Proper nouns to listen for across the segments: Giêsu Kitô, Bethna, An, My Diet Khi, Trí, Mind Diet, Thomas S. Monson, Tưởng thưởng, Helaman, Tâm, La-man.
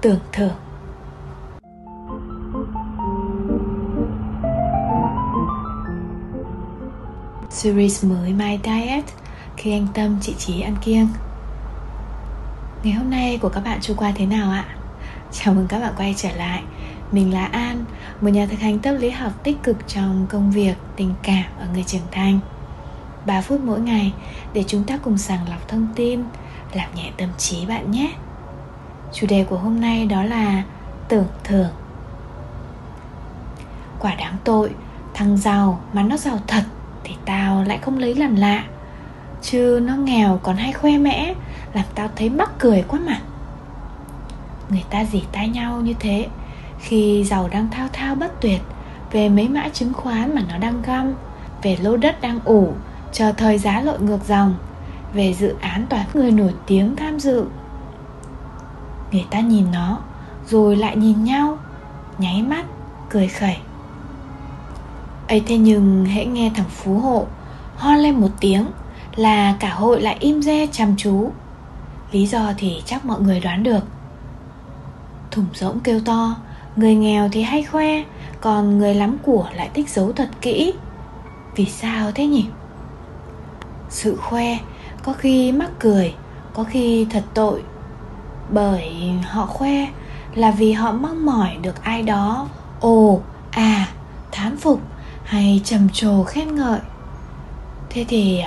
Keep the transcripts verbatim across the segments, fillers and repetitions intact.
tưởng thưởng. Series mới My Diet Khi anh Tâm, chị Trí ăn kiêng. Ngày hôm nay của các bạn trôi qua thế nào ạ? Chào mừng các bạn quay trở lại. Mình là An, một nhà thực hành tâm lý học tích cực trong công việc, tình cảm ở người trưởng thành. Ba phút mỗi ngày để chúng ta cùng sàng lọc thông tin, làm nhẹ tâm trí bạn nhé. Chủ đề của hôm nay đó là tưởng thưởng. Quả đáng tội, thằng giàu mà nó giàu thật thì tao lại không lấy làm lạ, chứ nó nghèo còn hay khoe mẽ làm tao thấy mắc cười quá mà. Người ta rỉ tai nhau như thế khi giàu đang thao thao bất tuyệt về mấy mã chứng khoán mà nó đang găm, về lô đất đang ủ chờ thời giá lội ngược dòng, về dự án toàn người nổi tiếng tham dự. Người ta nhìn nó rồi lại nhìn nhau, nháy mắt cười khẩy. Ấy thế nhưng hễ nghe thằng phú hộ ho lên một tiếng là cả hội lại im re chăm chú. Lý do thì chắc mọi người đoán được. Thủng rỗng kêu to, người nghèo thì hay khoe, còn người lắm của lại thích giấu thật kỹ. Vì sao thế nhỉ? Sự khoe có khi mắc cười, có khi thật tội. Bởi họ khoe là vì họ mong mỏi được ai đó ồ, à, thán phục hay trầm trồ khen ngợi. Thế thì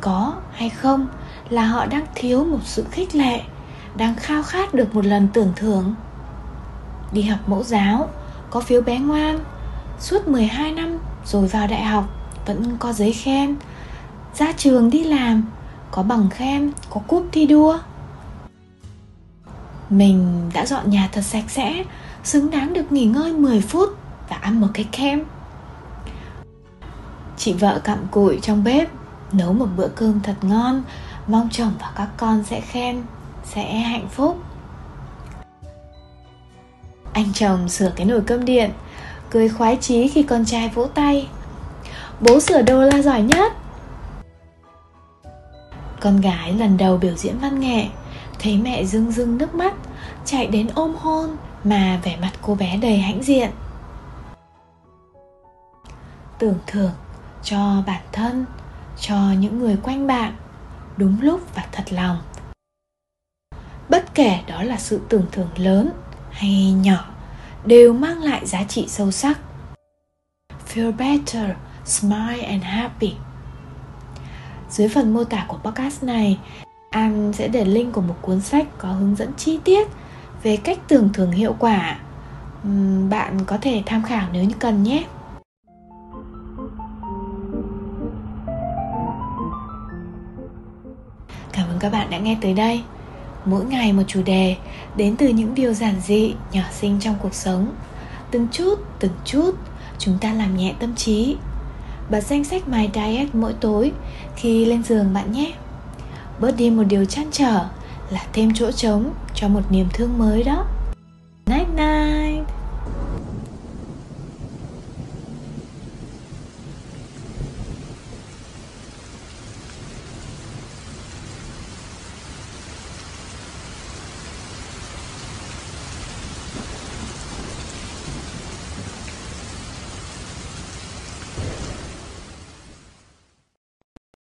có hay không là họ đang thiếu một sự khích lệ, đang khao khát được một lần tưởng thưởng. Đi học mẫu giáo, có phiếu bé ngoan, suốt mười hai năm rồi vào đại học vẫn có giấy khen, ra trường đi làm có bằng khen, có cúp thi đua. Mình đã dọn nhà thật sạch sẽ, xứng đáng được nghỉ ngơi mười phút và ăn một cái kem. Chị vợ cặm cụi trong bếp, nấu một bữa cơm thật ngon, mong chồng và các con sẽ khen, sẽ hạnh phúc. Anh chồng sửa cái nồi cơm điện, cười khoái chí khi con trai vỗ tay. Bố sửa đồ là giỏi nhất. Con gái lần đầu biểu diễn văn nghệ, thấy mẹ rưng rưng nước mắt, chạy đến ôm hôn mà vẻ mặt cô bé đầy hãnh diện. Tưởng thưởng cho bản thân, cho những người quanh bạn, đúng lúc và thật lòng. Bất kể đó là sự tưởng thưởng lớn hay nhỏ, đều mang lại giá trị sâu sắc. Feel better, smile and happy. Dưới phần mô tả của podcast này, An sẽ để link của một cuốn sách có hướng dẫn chi tiết về cách tưởng thưởng hiệu quả. Bạn có thể tham khảo nếu như cần nhé. Cảm ơn các bạn đã nghe tới đây. Mỗi ngày một chủ đề đến từ những điều giản dị, nhỏ xinh trong cuộc sống. Từng chút, từng chút, chúng ta làm nhẹ tâm trí. Bật danh sách My Diet mỗi tối khi lên giường bạn nhé. Bớt đi một điều trăn trở là thêm chỗ trống cho một niềm thương mới đó.